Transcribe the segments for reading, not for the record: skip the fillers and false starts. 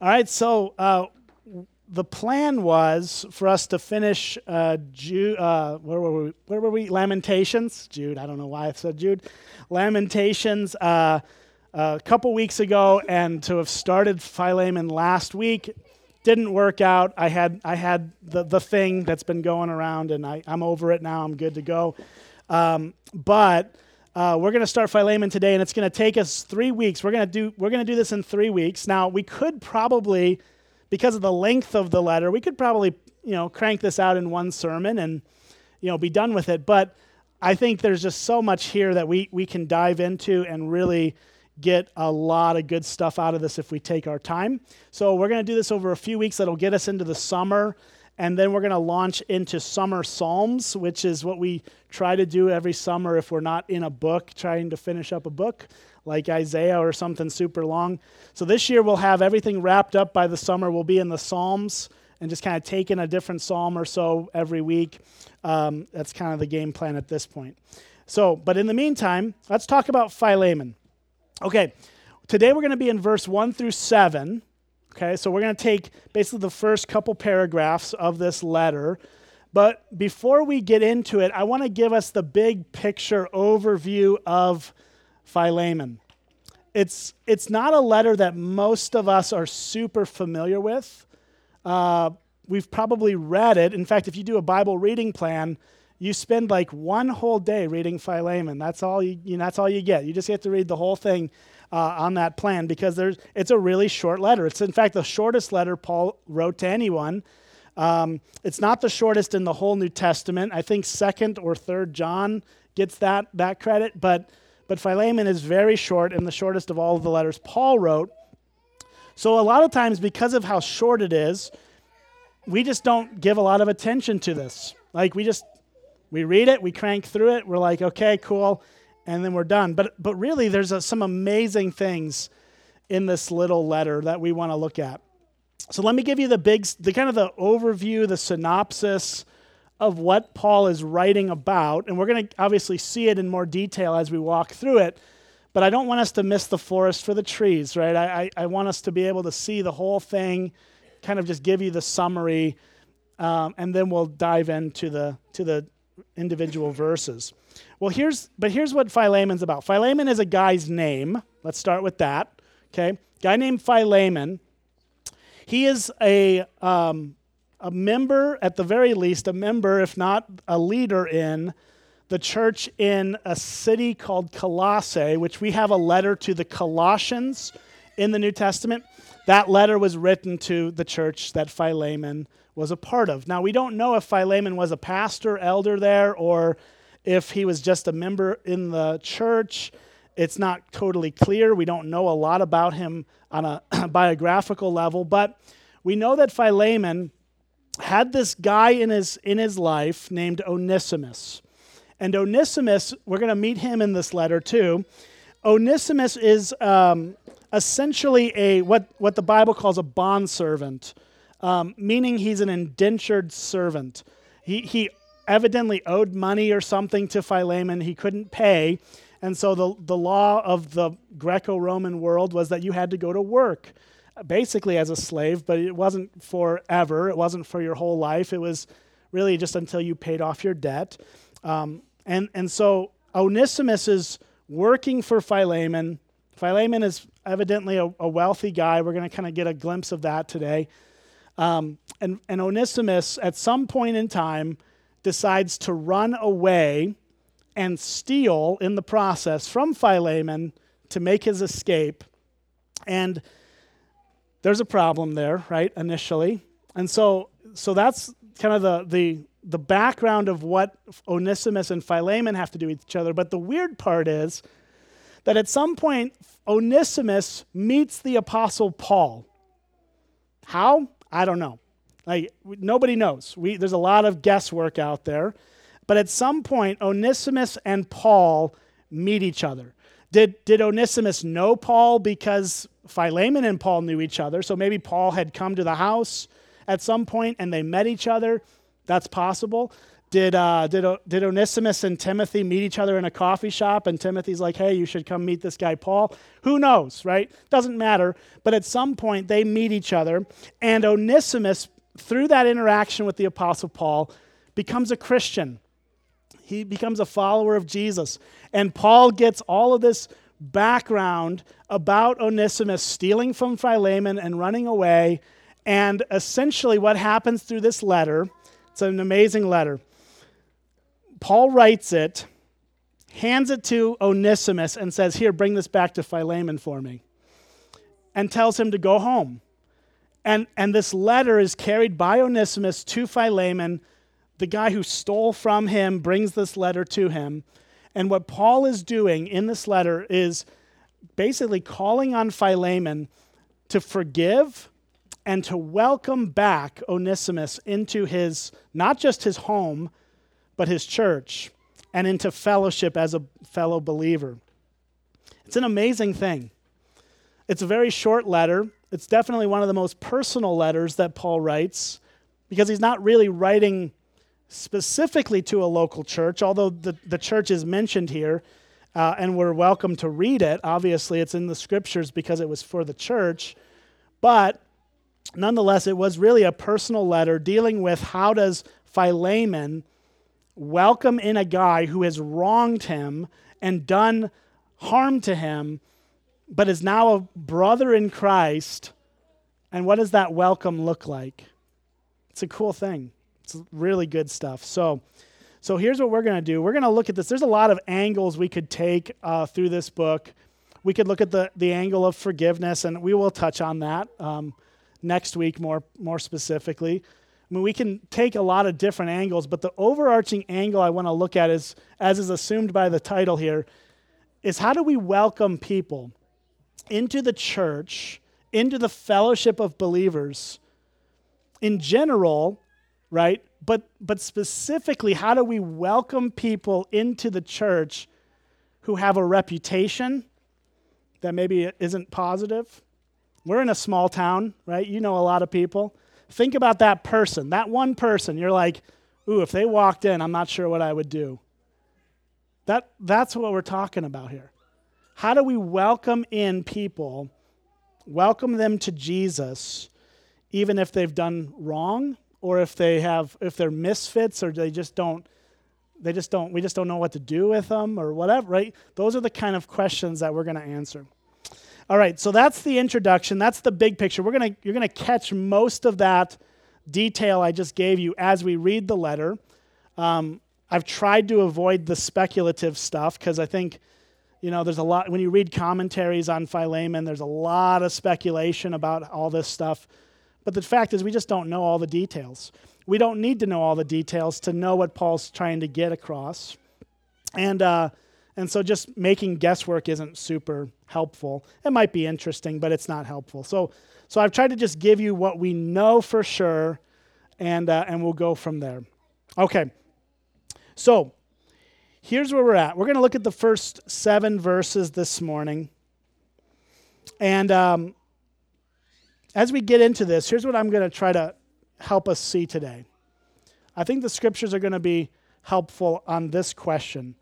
All right, so the plan was for us to finish where were we? Lamentations. Jude, I don't know why I said Jude. Lamentations a couple weeks ago, and to have started Philemon last week didn't work out. I had the thing that's been going around, and I'm over it now. I'm good to go. But we're going to start Philemon today, and it's going to take us 3 weeks. We're going to do this in 3 weeks. Now, we could probably, because of the length of the letter, we could probably, crank this out in one sermon and, be done with it. But I think there's just so much here that we can dive into and really get a lot of good stuff out of this if we take our time. So we're going to do this over a few weeks. That'll get us into the summer. And then we're going to launch into summer psalms, which is what we try to do every summer if we're not in a book, trying to finish up a book like Isaiah or something super long. So this year we'll have everything wrapped up by the summer. We'll be in the psalms and just kind of taking a different psalm or so every week. That's kind of the game plan at this point. So, but in the meantime, let's talk about Philemon. Okay, today we're going to be in verse 1 through 7. Okay, so we're going to take basically the first couple paragraphs of this letter. But before we get into it, I want to give us the big picture overview of Philemon. It's not a letter that most of us are super familiar with. We've probably read it. In fact, if you do a Bible reading plan, you spend like one whole day reading Philemon. That's all you get. You just have to read the whole thing on that plan, because it's a really short letter. It's, in fact, the shortest letter Paul wrote to anyone. It's not the shortest in the whole New Testament. I think 2nd or 3rd John gets that credit, but Philemon is very short and the shortest of all of the letters Paul wrote. So a lot of times, because of how short it is, we just don't give a lot of attention to this. Like, we read it, we crank through it, we're like, okay, cool, and then we're done. But really, there's some amazing things in this little letter that we want to look at. So let me give you the overview, the synopsis of what Paul is writing about, and we're going to obviously see it in more detail as we walk through it, but I don't want us to miss the forest for the trees, right? I want us to be able to see the whole thing, kind of just give you the summary, and then we'll dive into the individual verses. Well, here's what Philemon's about. Philemon is a guy's name. Let's start with that. Okay, guy named Philemon. He is a member, at the very least, a member, if not a leader, in the church in a city called Colossae, which we have a letter to the Colossians in the New Testament. That letter was written to the church that Philemon was a part of. Now, we don't know if Philemon was a pastor, elder there, or if he was just a member in the church. It's not totally clear. We don't know a lot about him on a biographical level, but we know that Philemon had this guy in his life named Onesimus. And Onesimus, we're going to meet him in this letter too. Onesimus is essentially what the Bible calls a bondservant, meaning he's an indentured servant. He evidently owed money or something to Philemon. He couldn't pay, and so the law of the Greco-Roman world was that you had to go to work, basically as a slave, but it wasn't forever. It wasn't for your whole life. It was really just until you paid off your debt. And so Onesimus is working for Philemon. Philemon is evidently a wealthy guy. We're going to kind of get a glimpse of that today. And Onesimus, at some point in time, decides to run away and steal in the process from Philemon to make his escape. And there's a problem there, right, initially. And so that's kind of the background of what Onesimus and Philemon have to do with each other. But the weird part is that at some point, Onesimus meets the Apostle Paul. How? I don't know. Like, nobody knows. There's a lot of guesswork out there. But at some point, Onesimus and Paul meet each other. Did Onesimus know Paul because Philemon and Paul knew each other? So maybe Paul had come to the house at some point and they met each other. That's possible. Did Onesimus and Timothy meet each other in a coffee shop, and Timothy's like, hey, you should come meet this guy Paul? Who knows, right? Doesn't matter. But at some point, they meet each other, and Onesimus, through that interaction with the Apostle Paul, becomes a Christian. He becomes a follower of Jesus. And Paul gets all of this background about Onesimus stealing from Philemon and running away, and essentially what happens through this letter, it's an amazing letter, Paul writes it, hands it to Onesimus, and says, here, bring this back to Philemon for me, and tells him to go home. And this letter is carried by Onesimus to Philemon. The guy who stole from him brings this letter to him. And what Paul is doing in this letter is basically calling on Philemon to forgive and to welcome back Onesimus into his, not just his home, but his church, and into fellowship as a fellow believer. It's an amazing thing. It's a very short letter. It's definitely one of the most personal letters that Paul writes, because he's not really writing specifically to a local church, although the church is mentioned here, and we're welcome to read it. Obviously, it's in the scriptures because it was for the church, but nonetheless, it was really a personal letter dealing with how does Philemon welcome in a guy who has wronged him and done harm to him, but is now a brother in Christ. And what does that welcome look like? It's a cool thing. It's really good stuff. So here's what we're going to do. We're going to look at this. There's a lot of angles we could take through this book. We could look at the angle of forgiveness, and we will touch on that next week more specifically. I mean, we can take a lot of different angles, but the overarching angle I want to look at is, as is assumed by the title here, is how do we welcome people into the church, into the fellowship of believers in general, right? But specifically, how do we welcome people into the church who have a reputation that maybe isn't positive? We're in a small town, right? You know a lot of people. Think about that person, that one person. You're like, ooh, if they walked in, I'm not sure what I would do. That's what we're talking about here. How do we welcome in people, welcome them to Jesus, even if they've done wrong, or if they're misfits, or we just don't know what to do with them, or whatever, right? Those are the kind of questions that we're going to answer. All right, so that's the introduction. That's the big picture. You're going to catch most of that detail I just gave you as we read the letter. I've tried to avoid the speculative stuff because I think, there's a lot, when you read commentaries on Philemon, there's a lot of speculation about all this stuff. But the fact is we just don't know all the details. We don't need to know all the details to know what Paul's trying to get across. And so just making guesswork isn't super helpful. It might be interesting, but it's not helpful. So I've tried to just give you what we know for sure, and we'll go from there. Okay, so here's where we're at. We're going to look at the first 7 verses this morning. And as we get into this, here's what I'm going to try to help us see today. I think the scriptures are going to be helpful on this question.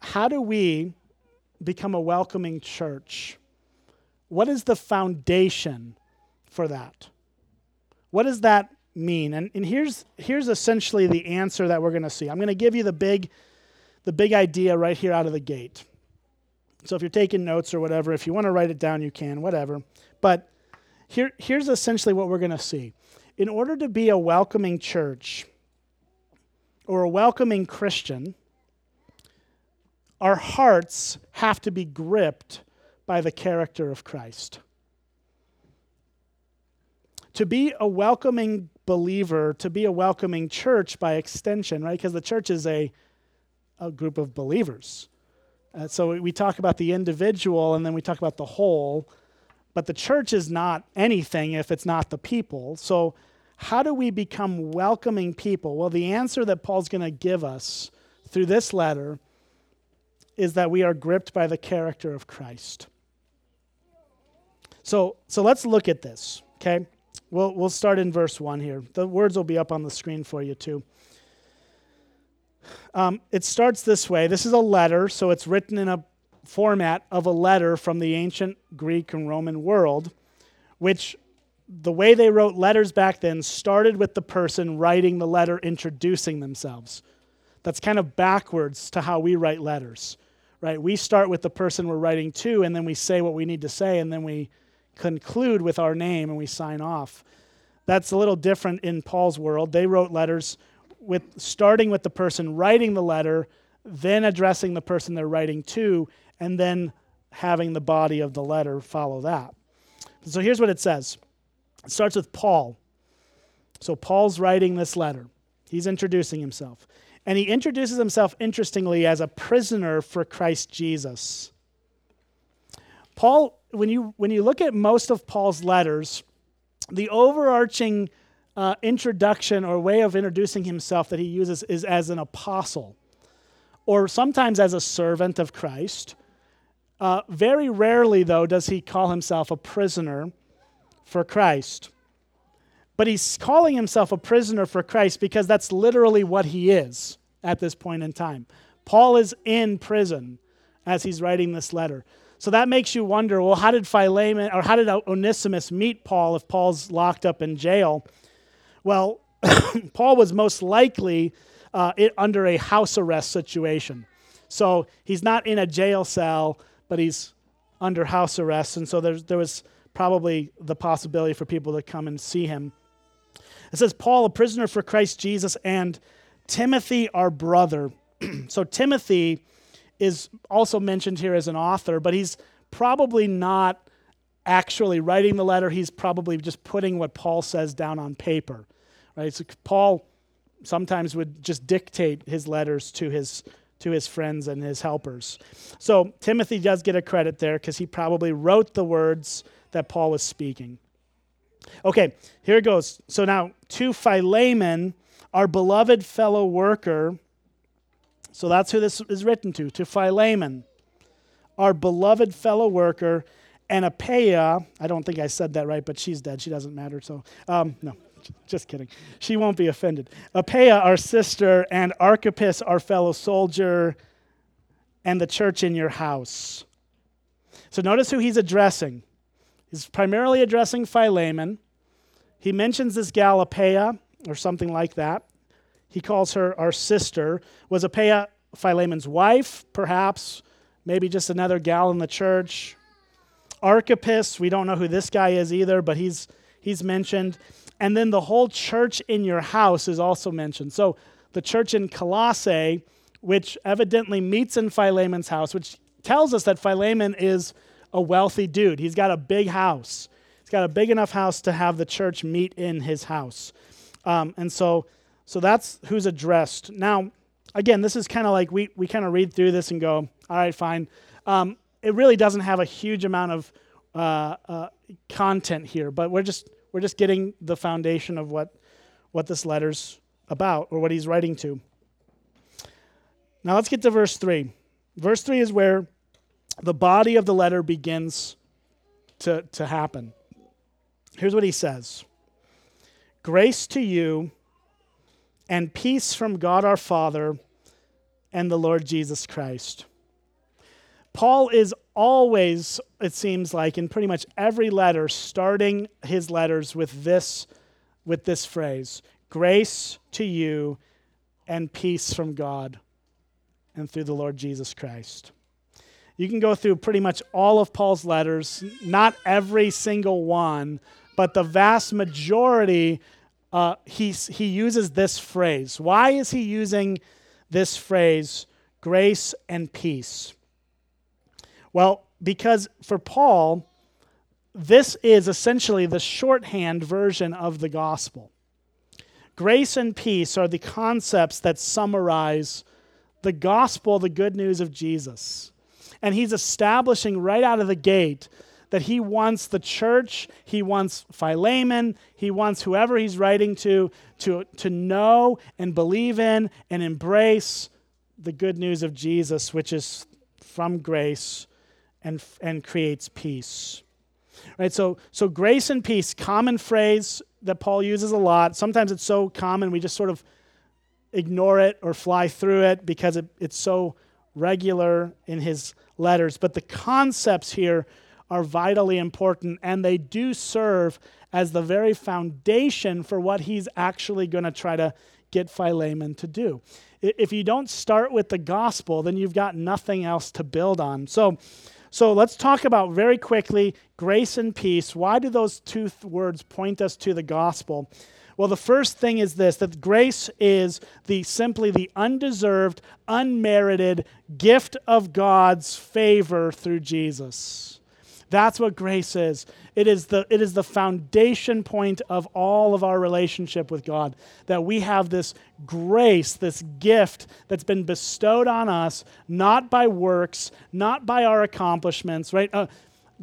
How do we become a welcoming church? What is the foundation for that? What does that mean? And here's essentially the answer that we're going to see. I'm going to give you the big idea right here out of the gate. So if you're taking notes or whatever, if you want to write it down, you can, whatever. But here's essentially what we're going to see. In order to be a welcoming church or a welcoming Christian, our hearts have to be gripped by the character of Christ. To be a welcoming believer, to be a welcoming church by extension, right? Because the church is a group of believers. So we talk about the individual and then we talk about the whole, but the church is not anything if it's not the people. So how do we become welcoming people? Well, the answer that Paul's going to give us through this letter is that we are gripped by the character of Christ. So let's look at this, okay? We'll start in verse 1 here. The words will be up on the screen for you too. It starts this way. This is a letter, so it's written in a format of a letter from the ancient Greek and Roman world, which the way they wrote letters back then started with the person writing the letter introducing themselves. That's kind of backwards to how we write letters, right? We start with the person we're writing to, and then we say what we need to say, and then we conclude with our name and we sign off. That's a little different in Paul's world. They wrote letters with starting with the person writing the letter, then addressing the person they're writing to, and then having the body of the letter follow that. So here's what it says. It starts with Paul. So Paul's writing this letter. He's introducing himself. And he introduces himself, interestingly, as a prisoner for Christ Jesus. Paul, when you look at most of Paul's letters, the overarching introduction or way of introducing himself that he uses is as an apostle, or sometimes as a servant of Christ. Very rarely, though, does he call himself a prisoner for Christ. But he's calling himself a prisoner for Christ because that's literally what he is at this point in time. Paul is in prison as he's writing this letter. So that makes you wonder, well, how did Philemon or how did Onesimus meet Paul if Paul's locked up in jail? Well, Paul was most likely under a house arrest situation. So he's not in a jail cell, but he's under house arrest. And so there was probably the possibility for people to come and see him. It says, Paul, a prisoner for Christ Jesus, and Timothy, our brother. So Timothy is also mentioned here as an author, but he's probably not actually writing the letter. He's probably just putting what Paul says down on paper, right? So Paul sometimes would just dictate his letters to his friends and his helpers. So Timothy does get a credit there because he probably wrote the words that Paul was speaking. Okay, here it goes. So now, to Philemon, our beloved fellow worker. So that's who this is written to Philemon, our beloved fellow worker, and Apphia. I don't think I said that right, but she's dead. She doesn't matter, so no, just kidding. She won't be offended. Apphia, our sister, and Archippus, our fellow soldier, and the church in your house. So notice who he's addressing. He's primarily addressing Philemon. He mentions this gal Apphia, or something like that. He calls her our sister. Was Apphia Philemon's wife, perhaps? Maybe just another gal in the church. Archippus, we don't know who this guy is either, but he's mentioned. And then the whole church in your house is also mentioned. So the church in Colossae, which evidently meets in Philemon's house, which tells us that Philemon is a wealthy dude. He's got a big house. He's got a big enough house to have the church meet in his house. So that's who's addressed. Now, again, this is kind of like we kind of read through this and go, all right, fine. It really doesn't have a huge amount of content here, but we're just getting the foundation of what this letter's about or what he's writing to. Now let's get to verse 3. Verse 3 is where the body of the letter begins to happen. Here's what he says. Grace to you and peace from God our Father and the Lord Jesus Christ. Paul is always, it seems like, in pretty much every letter, starting his letters with this phrase, grace to you and peace from God and through the Lord Jesus Christ. You can go through pretty much all of Paul's letters, not every single one, but the vast majority. He uses this phrase. Why is he using this phrase, grace and peace? Well, because for Paul, this is essentially the shorthand version of the gospel. Grace and peace are the concepts that summarize the gospel, the good news of Jesus. And he's establishing right out of the gate that he wants the church, he wants Philemon, he wants whoever he's writing to know and believe in and embrace the good news of Jesus, which is from grace and creates peace. Right? So grace and peace, common phrase that Paul uses a lot. Sometimes it's so common we just sort of ignore it or fly through it because it's so regular in his letters. But the concepts here are vitally important, and they do serve as the very foundation for what he's actually going to try to get Philemon to do. If you don't start with the gospel, then you've got nothing else to build on. So let's talk about very quickly grace and peace. Why do those two words point us to the gospel? Well, the first thing is this, that grace is simply the undeserved, unmerited gift of God's favor through Jesus. That's what grace is. It is the foundation point of all of our relationship with God, that we have this grace, this gift that's been bestowed on us, not by works, not by our accomplishments, right?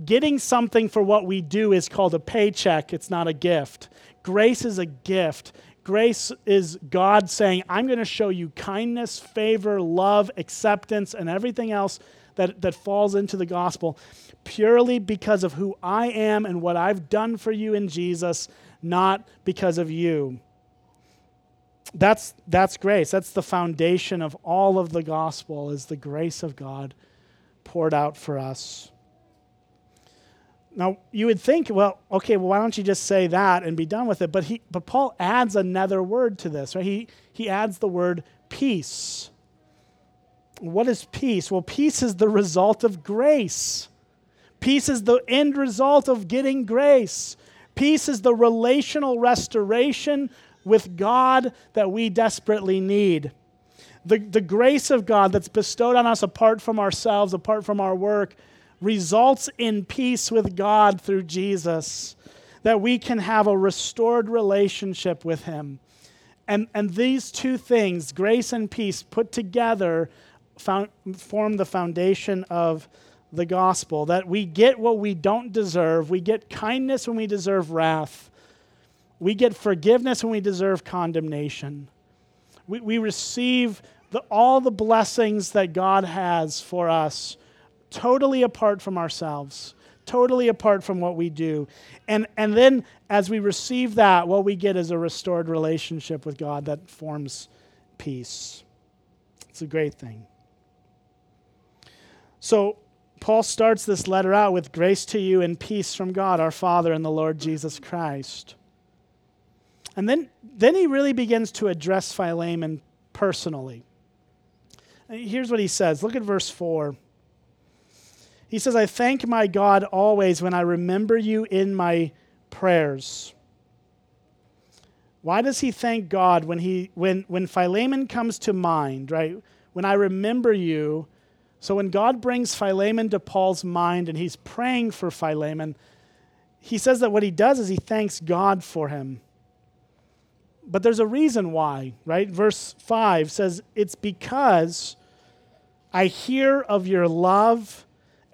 Getting something for what we do is called a paycheck. It's not a gift. Grace is a gift. Grace is God saying, I'm going to show you kindness, favor, love, acceptance, and everything else that falls into the gospel purely because of who I am and what I've done for you in Jesus, not because of you. That's grace. That's the foundation of all of the gospel, is the grace of God poured out for us. Now, you would think, well, why don't you just say that and be done with it? But Paul adds another word to this, right? He adds the word peace. What is peace? Well, peace is the result of grace. Peace is the end result of getting grace. Peace is the relational restoration with God that we desperately need. The grace of God that's bestowed on us apart from ourselves, apart from our work, results in peace with God through Jesus, that we can have a restored relationship with Him. And these two things, grace and peace, put together form the foundation of the gospel, that we get what we don't deserve. We get kindness when we deserve wrath. We get forgiveness when we deserve condemnation. We receive all the blessings that God has for us totally apart from ourselves, totally apart from what we do. And then as we receive that, what we get is a restored relationship with God that forms peace. It's a great thing. So Paul starts this letter out with grace to you and peace from God, our Father, and the Lord Jesus Christ. And then he really begins to address Philemon personally. Here's what he says. Look at verse 4. He says, I thank my God always when I remember you in my prayers. Why does he thank God when Philemon comes to mind, right? When I remember you. So when God brings Philemon to Paul's mind and he's praying for Philemon, he says that what he does is he thanks God for him. But there's a reason why, right? Verse 5 says, it's because I hear of your love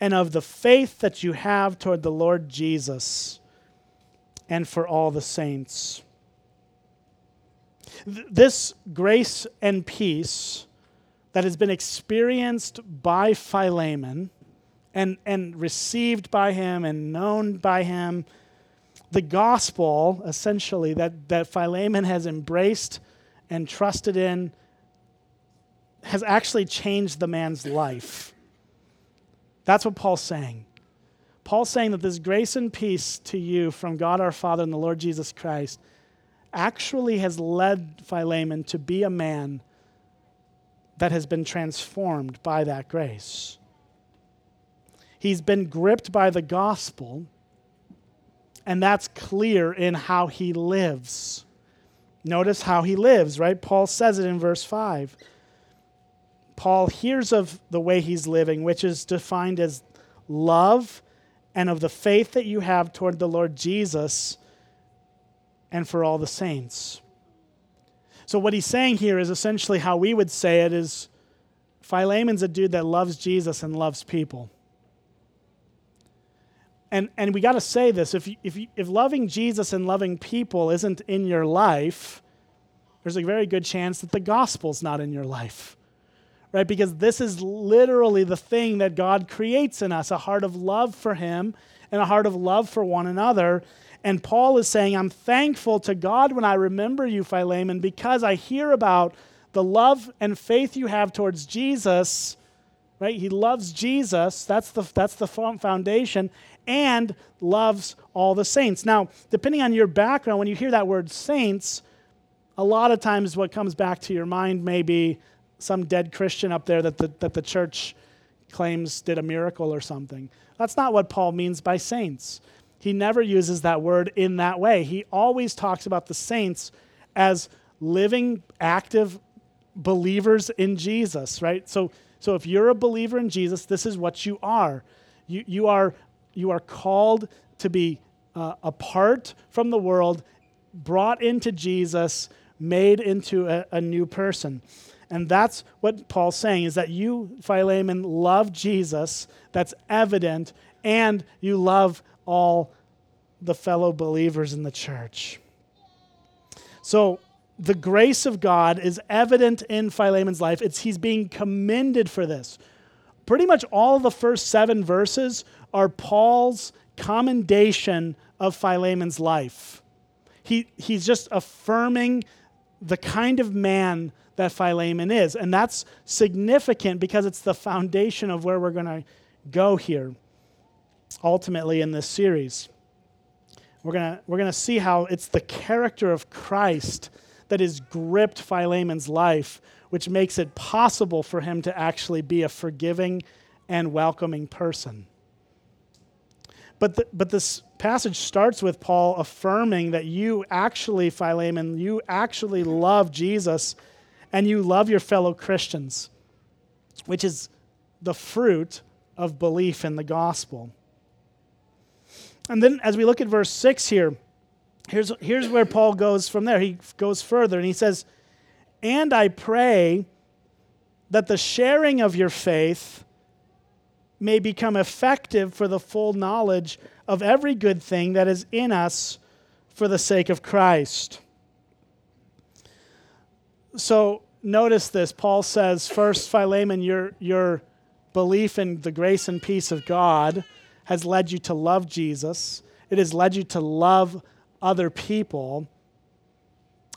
and of the faith that you have toward the Lord Jesus and for all the saints. This grace and peace that has been experienced by Philemon and received by him and known by him, the gospel, essentially, that Philemon has embraced and trusted in, has actually changed the man's life. That's what Paul's saying. Paul's saying that this grace and peace to you from God our Father and the Lord Jesus Christ actually has led Philemon to be a man that has been transformed by that grace. He's been gripped by the gospel, and that's clear in how he lives. Notice how he lives, right? Paul says it in verse 5. Paul hears of the way he's living, which is defined as love and of the faith that you have toward the Lord Jesus and for all the saints. So what he's saying here is essentially how we would say it is, Philemon's a dude that loves Jesus and loves people. And we got to say this, if loving Jesus and loving people isn't in your life, there's a very good chance that the gospel's not in your life, right? Because this is literally the thing that God creates in us, a heart of love for Him and a heart of love for one another. And Paul is saying, I'm thankful to God when I remember you, Philemon, because I hear about the love and faith you have towards Jesus, right? He loves Jesus. That's the foundation, and loves all the saints. Now, depending on your background, when you hear that word saints, a lot of times what comes back to your mind may be some dead Christian up there that the church claims did a miracle or something. That's not what Paul means by saints. He never uses that word in that way. He always talks about the saints as living, active believers in Jesus, right? So if you're a believer in Jesus, this is what you are. You are called to be apart from the world, brought into Jesus, made into a new person. And that's what Paul's saying, is that you, Philemon, love Jesus. That's evident. And you love all the fellow believers in the church. So the grace of God is evident in Philemon's life. He's being commended for this. Pretty much all the first 7 verses are Paul's commendation of Philemon's life. He's just affirming the kind of man that Philemon is. And that's significant because it's the foundation of where we're going to go here ultimately in this series. We're going to see how it's the character of Christ that has gripped Philemon's life, which makes it possible for him to actually be a forgiving and welcoming person. But this passage starts with Paul affirming that you actually, Philemon, you actually love Jesus and you love your fellow Christians, which is the fruit of belief in the gospel. And then as we look at verse 6 here, here's where Paul goes from there. He goes further and he says, "And I pray that the sharing of your faith may become effective for the full knowledge of every good thing that is in us for the sake of Christ." So notice this. Paul says, first, Philemon, your belief in the grace and peace of God has led you to love Jesus. It has led you to love other people.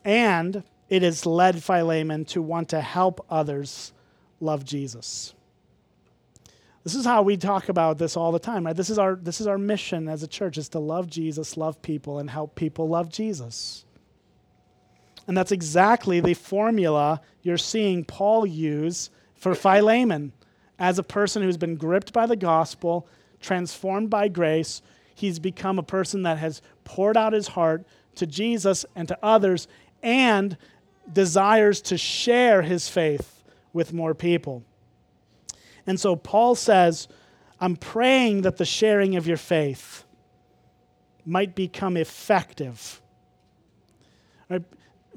And it has led Philemon to want to help others love Jesus. This is how we talk about this all the time, right? This is our mission as a church, is to love Jesus, love people, and help people love Jesus. And that's exactly the formula you're seeing Paul use for Philemon. As a person who's been gripped by the gospel, transformed by grace, he's become a person that has poured out his heart to Jesus and to others and desires to share his faith with more people. And so Paul says, I'm praying that the sharing of your faith might become effective. Right?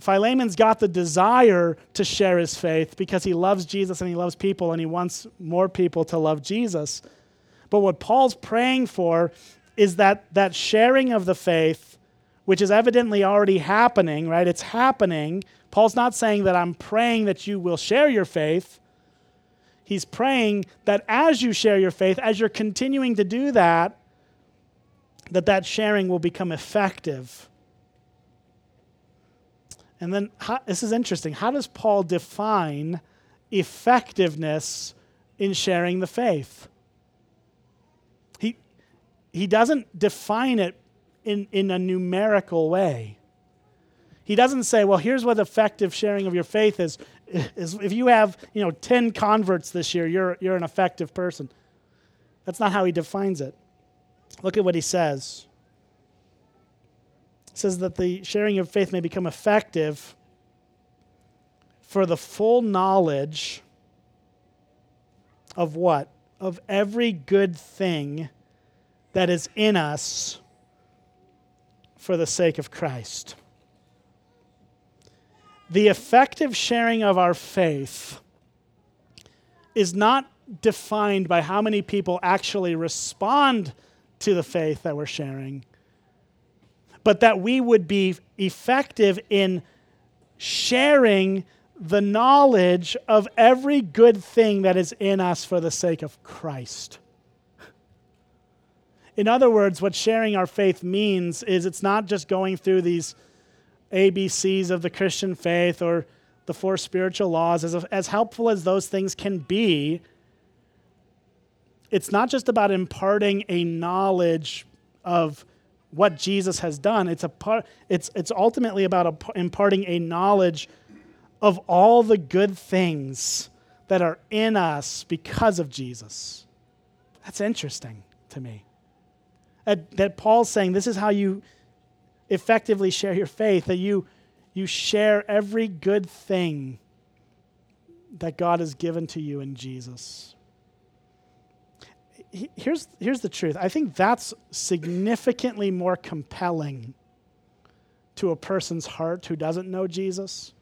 Philemon's got the desire to share his faith because he loves Jesus and he loves people and he wants more people to love Jesus. But what Paul's praying for is that sharing of the faith, which is evidently already happening, right? It's happening. Paul's not saying that I'm praying that you will share your faith. He's praying that as you share your faith, as you're continuing to do that, that sharing will become effective. And then, this is interesting. How does Paul define effectiveness in sharing the faith? He doesn't define it in a numerical way. He doesn't say, well, here's what effective sharing of your faith is if you have 10 converts this year, you're an effective person. That's not how he defines it. Look at what he says. He says that the sharing of faith may become effective for the full knowledge of what? Of every good thing that is in us for the sake of Christ. The effective sharing of our faith is not defined by how many people actually respond to the faith that we're sharing, but that we would be effective in sharing the knowledge of every good thing that is in us for the sake of Christ. In other words, what sharing our faith means is it's not just going through these ABCs of the Christian faith or the four spiritual laws, as helpful as those things can be, it's not just about imparting a knowledge of what Jesus has done. It's ultimately about imparting a knowledge of all the good things that are in us because of Jesus. That's interesting to me. That Paul's saying this is how you effectively share your faith, that you share every good thing that God has given to you in Jesus. Here's the truth. I think that's significantly more compelling to a person's heart who doesn't know Jesus,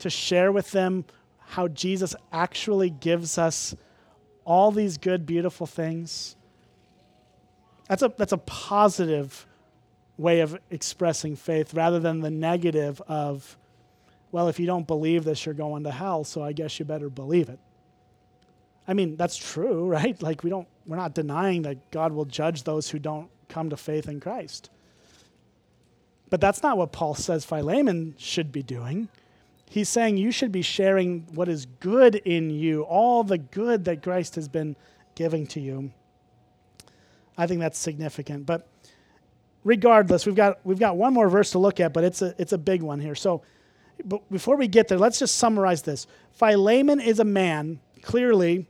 to share with them how Jesus actually gives us all these good, beautiful things. That's a positive way of expressing faith rather than the negative of, well, if you don't believe this, you're going to hell, so I guess you better believe it. I mean, that's true, right? Like we're not denying that God will judge those who don't come to faith in Christ. But that's not what Paul says Philemon should be doing. He's saying you should be sharing what is good in you, all the good that Christ has been giving to you. I think that's significant. But regardless, we've got one more verse to look at, but it's a big one here. So but before we get there, let's just summarize this. Philemon is a man, clearly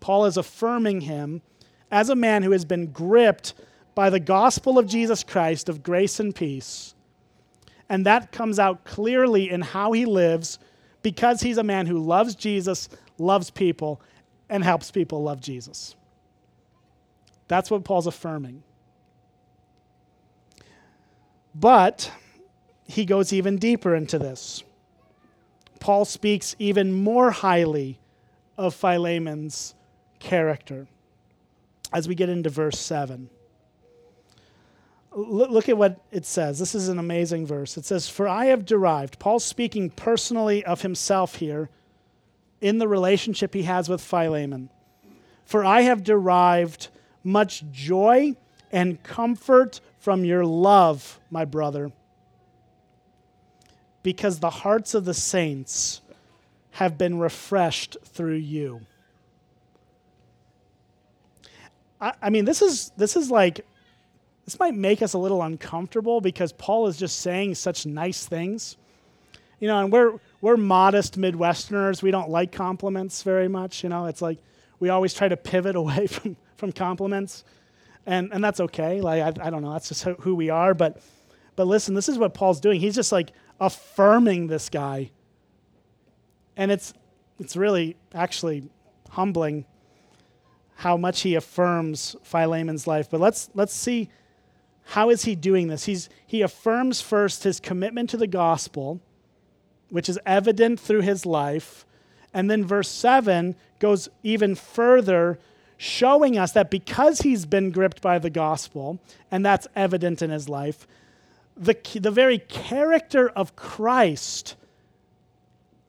Paul is affirming him, as a man who has been gripped by the gospel of Jesus Christ of grace and peace. And that comes out clearly in how he lives because he's a man who loves Jesus, loves people, and helps people love Jesus. That's what Paul's affirming. But he goes even deeper into this. Paul speaks even more highly of Philemon's character as we get into verse 7. Look at what it says. This is an amazing verse. It says, "For I have derived," Paul's speaking personally of himself here in the relationship he has with Philemon. "For I have derived much joy and comfort from your love, my brother, because the hearts of the saints have been refreshed through you." I mean, this is like, this might make us a little uncomfortable because Paul is just saying such nice things. You know, and we're modest Midwesterners. We don't like compliments very much. You know, it's like we always try to pivot away from compliments. And that's okay. Like, I don't know. That's just who we are. But listen, this is what Paul's doing. He's just like affirming this guy. And it's really actually humbling how much he affirms Philemon's life. But let's see, how is he doing this? He affirms first his commitment to the gospel, which is evident through his life. And then verse 7 goes even further, showing us that because he's been gripped by the gospel, and that's evident in his life, the very character of Christ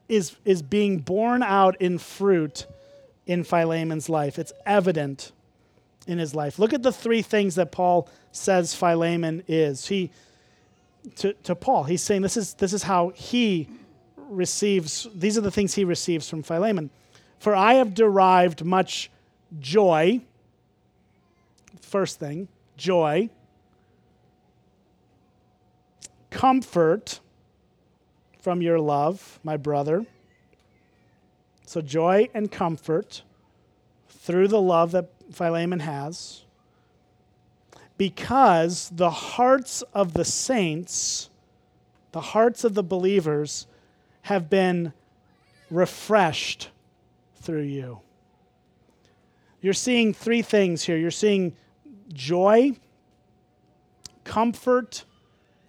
is being borne out in fruit in Philemon's life. It's evident in his life. Look at the three things that Paul says Philemon is. To Paul, he's saying this is how he receives, these are the things he receives from Philemon. "For I have derived much joy," first thing, joy, "comfort from your love, my brother." So joy and comfort through the love that Philemon has, "because the hearts of the saints," the hearts of the believers, "have been refreshed through you." You're seeing three things here. You're seeing joy, comfort,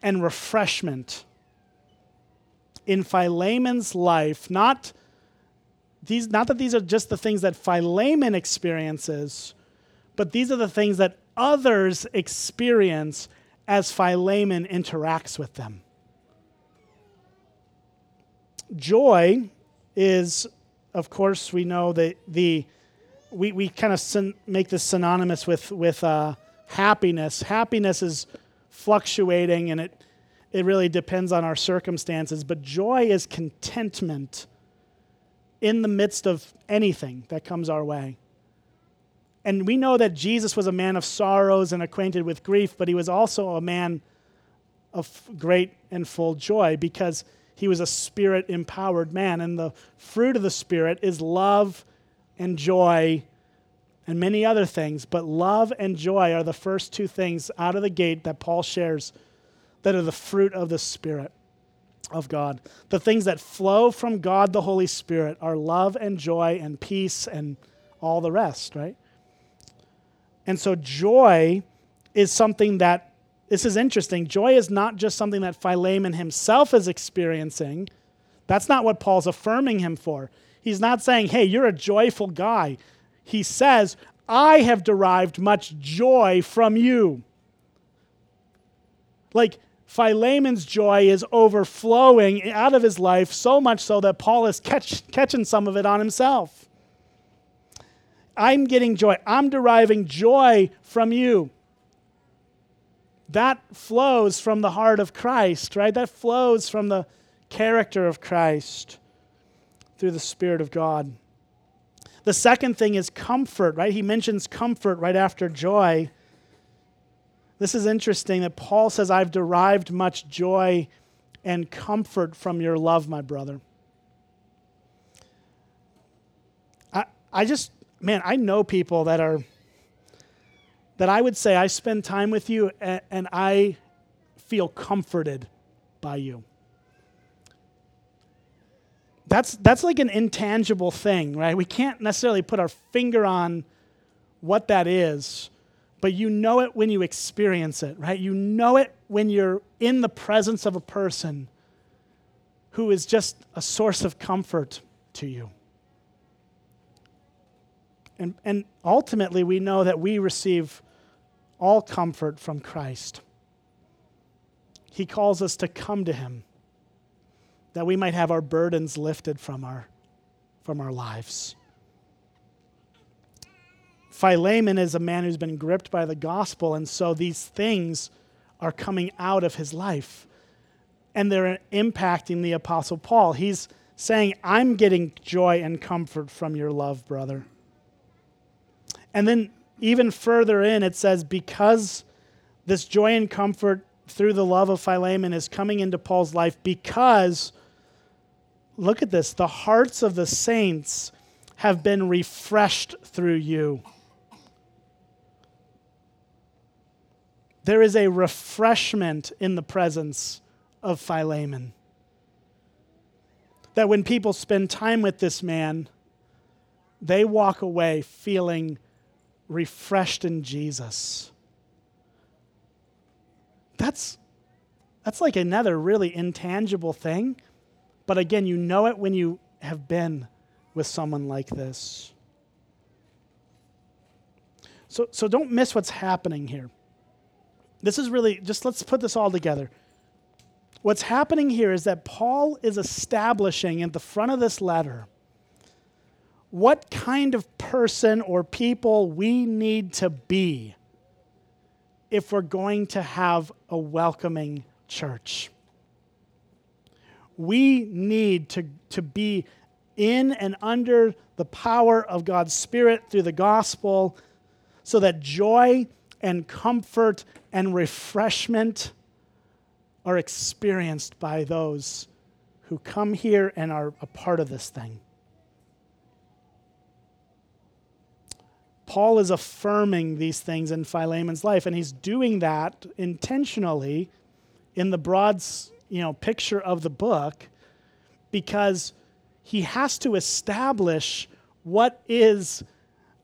and refreshment in Philemon's life. Not that these are just the things that Philemon experiences, but these are the things that others experience as Philemon interacts with them. Joy is, of course, we know that we kind of make this synonymous with happiness. Happiness is fluctuating, and it It really depends on our circumstances, but joy is contentment in the midst of anything that comes our way. And we know that Jesus was a man of sorrows and acquainted with grief, but he was also a man of great and full joy because he was a Spirit-empowered man. And the fruit of the Spirit is love and joy and many other things. But love and joy are the first two things out of the gate that Paul shares that are the fruit of the Spirit of God. The things that flow from God the Holy Spirit are love and joy and peace and all the rest, right? And so joy is something that, this is interesting, joy is not just something that Philemon himself is experiencing. That's not what Paul's affirming him for. He's not saying, hey, you're a joyful guy. He says, I have derived much joy from you. Like, Philemon's joy is overflowing out of his life, so much so that Paul is catching some of it on himself. I'm getting joy. I'm deriving joy from you. That flows from the heart of Christ, right? That flows from the character of Christ through the Spirit of God. The second thing is comfort, right? He mentions comfort right after joy. This is interesting that Paul says, I've derived much joy and comfort from your love, my brother. I just... Man, I know people that I would say I spend time with you and I feel comforted by you. That's like an intangible thing, right? We can't necessarily put our finger on what that is, but you know it when you experience it, right? You know it when you're in the presence of a person who is just a source of comfort to you. And ultimately, we know that we receive all comfort from Christ. He calls us to come to him, that we might have our burdens lifted from our lives. Philemon is a man who's been gripped by the gospel, and so these things are coming out of his life. And they're impacting the Apostle Paul. He's saying, I'm getting joy and comfort from your love, brother. And then even further in, it says, because this joy and comfort through the love of Philemon is coming into Paul's life, because, look at this, the hearts of the saints have been refreshed through you. There is a refreshment in the presence of Philemon. That when people spend time with this man, they walk away feeling refreshed in Jesus. That's like another really intangible thing. But again, you know it when you have been with someone like this. So don't miss what's happening here. This is really, just let's put this all together. What's happening here is that Paul is establishing at the front of this letter what kind of person or people we need to be if we're going to have a welcoming church. We need to be in and under the power of God's Spirit through the gospel so that joy and comfort and refreshment are experienced by those who come here and are a part of this thing. Paul is affirming these things in Philemon's life, and he's doing that intentionally in the broad, picture of the book, because he has to establish what is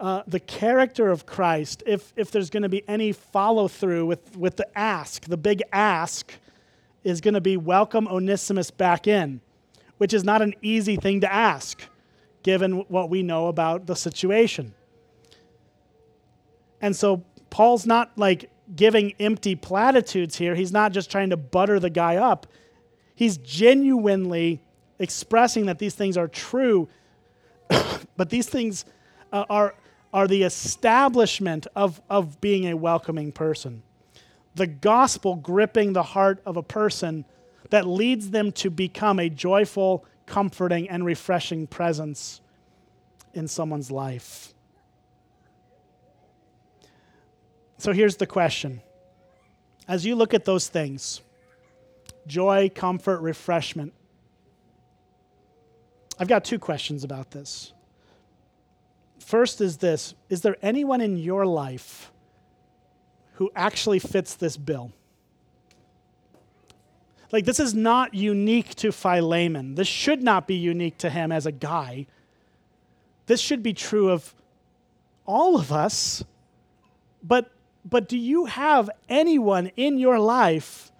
the character of Christ if there's going to be any follow-through with the ask. The big ask is going to be welcome Onesimus back in, which is not an easy thing to ask, given what we know about the situation. And so Paul's not like giving empty platitudes here. He's not just trying to butter the guy up. He's genuinely expressing that these things are true, but these things are the establishment of being a welcoming person. the gospel gripping the heart of a person that leads them to become a joyful, comforting, and refreshing presence in someone's life. So here's the question. As you look at those things, joy, comfort, refreshment, I've got two questions about this. First is this: is there anyone in your life who actually fits this bill? Like, this is not unique to Philemon. This should not be unique to him as a guy. This should be true of all of us. But do you have anyone in your life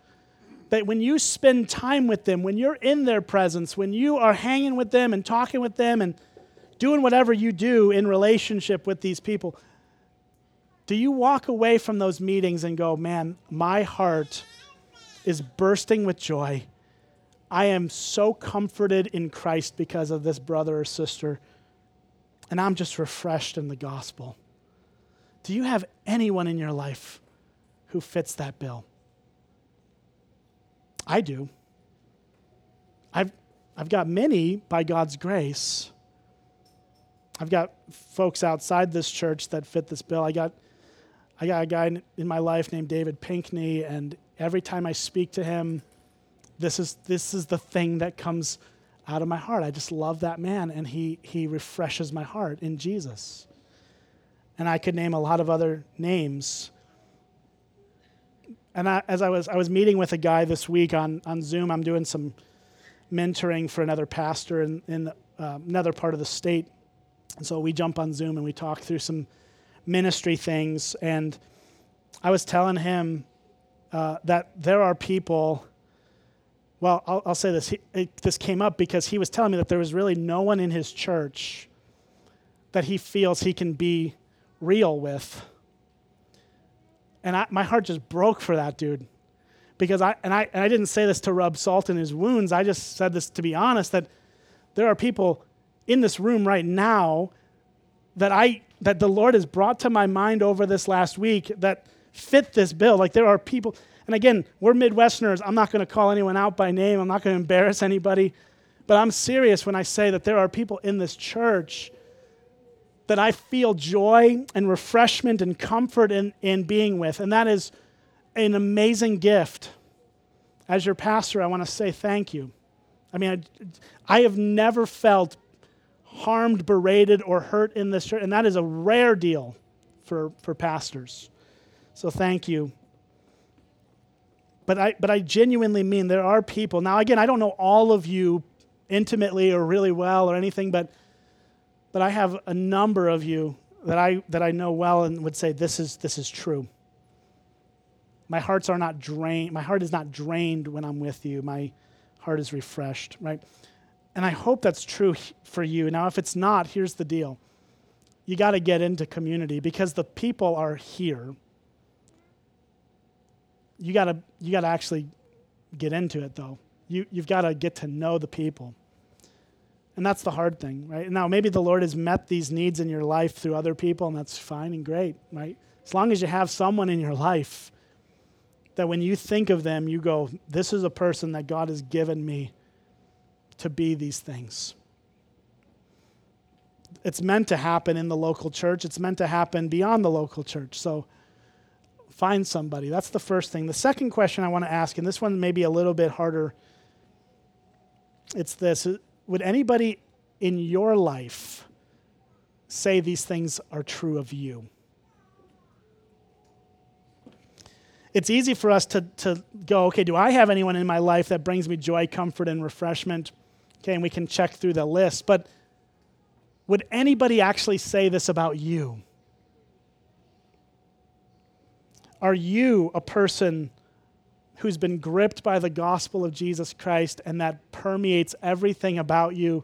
that when you spend time with them, when you're in their presence, when you are hanging with them and talking with them and doing whatever you do in relationship with these people, do you walk away from those meetings and go, man, my heart is bursting with joy. I am so comforted in Christ because of this brother or sister, and I'm just refreshed in the gospel? Do you have anyone in your life who fits that bill? I do. I've got many by God's grace. I've got folks outside this church that fit this bill. I got a guy in my life named David Pinckney, and every time I speak to him, this is the thing that comes out of my heart. I just love that man, and he refreshes my heart in Jesus. And I could name a lot of other names. And I was meeting with a guy this week on Zoom. I'm doing some mentoring for another pastor in another part of the state. And so we jump on Zoom and we talk through some ministry things. And I was telling him that there are people, well, I'll say this. This came up because he was telling me that there was really no one in his church that he feels he can be real with. And my heart just broke for that dude, because I didn't say this to rub salt in his wounds. I just said this to be honest, that there are people in this room right now that the Lord has brought to my mind over this last week that fit this bill. Like, there are people, and again, we're Midwesterners. I'm not going to call anyone out by name. I'm not going to embarrass anybody, but I'm serious when I say that there are people in this church that I feel joy and refreshment and comfort in being with. And that is an amazing gift. As your pastor, I want to say thank you. I mean, I have never felt harmed, berated, or hurt in this church, and that is a rare deal for pastors. So thank you. But I genuinely mean there are people. Now, again, I don't know all of you intimately or really well or anything, but I have a number of you that I know well and would say this is true. My heart is not drained when I'm with you. My heart is refreshed, right? And I hope that's true for you. Now, if it's not, here's the deal. You got to get into community because the people are here. You got to actually get into it though. You've got to get to know the people. And that's the hard thing, right? Now, maybe the Lord has met these needs in your life through other people, and that's fine and great, right? As long as you have someone in your life that when you think of them, you go, this is a person that God has given me to be these things. It's meant to happen in the local church. It's meant to happen beyond the local church. So find somebody. That's the first thing. The second question I want to ask, and this one may be a little bit harder, it's this. Would anybody in your life say these things are true of you? It's easy for us to go, okay, do I have anyone in my life that brings me joy, comfort, and refreshment? Okay, and we can check through the list. But would anybody actually say this about you? Are you a person who's been gripped by the gospel of Jesus Christ, and that permeates everything about you,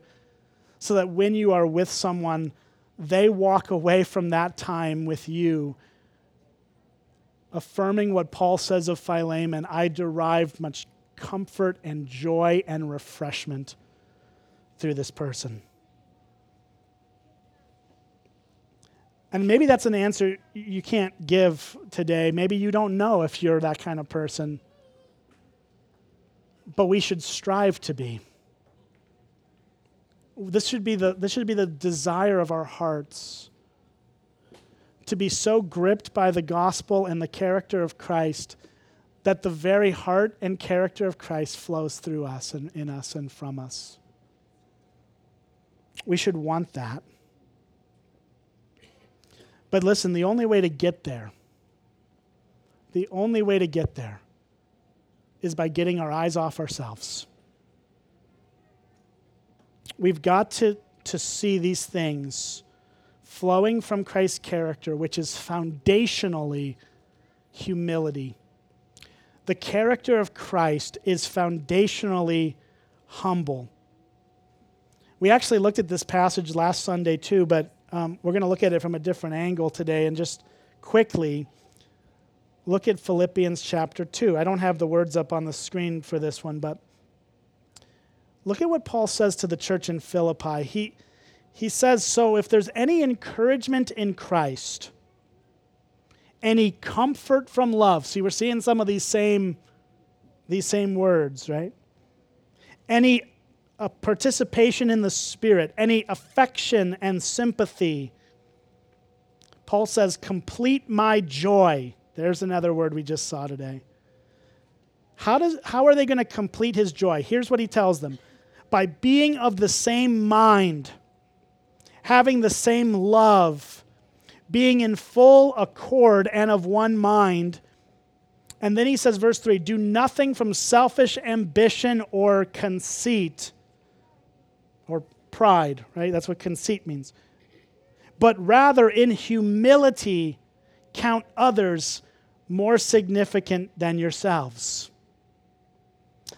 so that when you are with someone, they walk away from that time with you, affirming what Paul says of Philemon, I derived much comfort and joy and refreshment through this person? And maybe that's an answer you can't give today. Maybe you don't know if you're that kind of person. But we should strive to be. This should be the desire of our hearts, to be so gripped by the gospel and the character of Christ that the very heart and character of Christ flows through us and in us and from us. We should want that. But listen, the only way to get there is by getting our eyes off ourselves. We've got to see these things flowing from Christ's character, which is foundationally humility. The character of Christ is foundationally humble. We actually looked at this passage last Sunday too, but we're going to look at it from a different angle today and just quickly look at Philippians chapter 2. I don't have the words up on the screen for this one, but look at what Paul says to the church in Philippi. He says, so if there's any encouragement in Christ, any comfort from love. See, we're seeing some of these same words, right? Any participation in the Spirit, any affection and sympathy. Paul says, complete my joy. There's another word we just saw today. How are they going to complete his joy? Here's what he tells them. By being of the same mind, having the same love, being in full accord and of one mind. And then he says, verse 3, do nothing from selfish ambition or conceit or pride, right? That's what conceit means. But rather in humility, count others more significant than yourselves.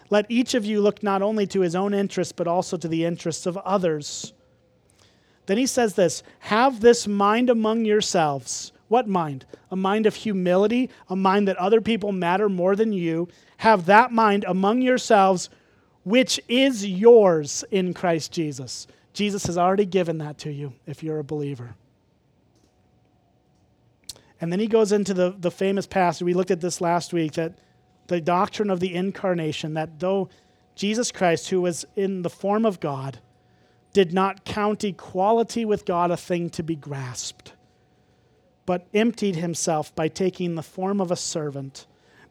Let each of you look not only to his own interests, but also to the interests of others. Then he says this, have this mind among yourselves. What mind? A mind of humility, a mind that other people matter more than you. Have that mind among yourselves, which is yours in Christ Jesus. Jesus has already given that to you if you're a believer. And then he goes into the famous passage, we looked at this last week, that the doctrine of the incarnation, that though Jesus Christ, who was in the form of God, did not count equality with God a thing to be grasped, but emptied himself by taking the form of a servant,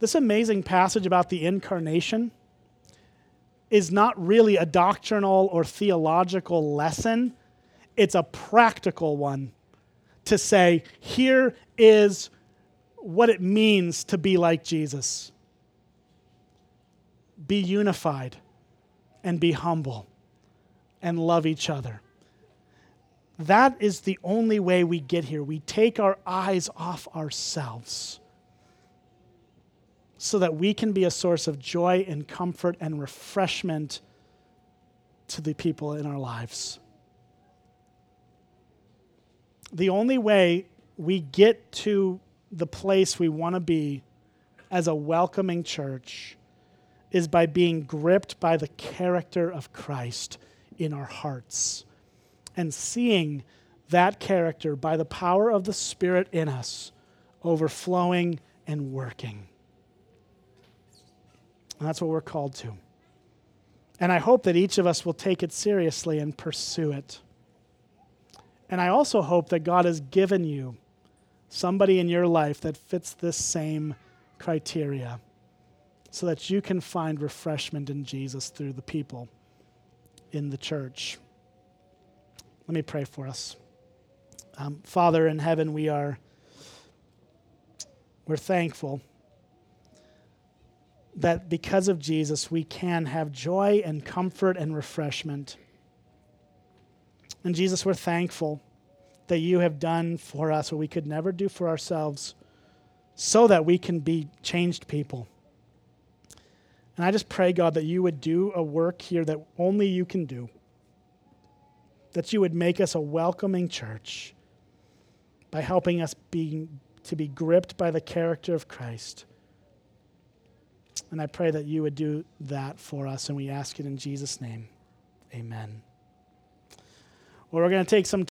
This amazing passage about the incarnation is not really a doctrinal or theological lesson. It's a practical one to say, here is what it means to be like Jesus. Be unified and be humble and love each other. That is the only way we get here. We take our eyes off ourselves so that we can be a source of joy and comfort and refreshment to the people in our lives. The only way we get to the place we want to be as a welcoming church is by being gripped by the character of Christ in our hearts, and seeing that character by the power of the Spirit in us overflowing and working. And that's what we're called to. And I hope that each of us will take it seriously and pursue it. And I also hope that God has given you somebody in your life that fits this same criteria so that you can find refreshment in Jesus through the people in the church. Let me pray for us. Father in heaven, we're thankful that because of Jesus, we can have joy and comfort and refreshment. And Jesus, we're thankful that you have done for us what we could never do for ourselves, so that we can be changed people. And I just pray, God, that you would do a work here that only you can do, that you would make us a welcoming church by helping us to be gripped by the character of Christ. And I pray that you would do that for us, and we ask it in Jesus' name. Amen. Well, we're going to take some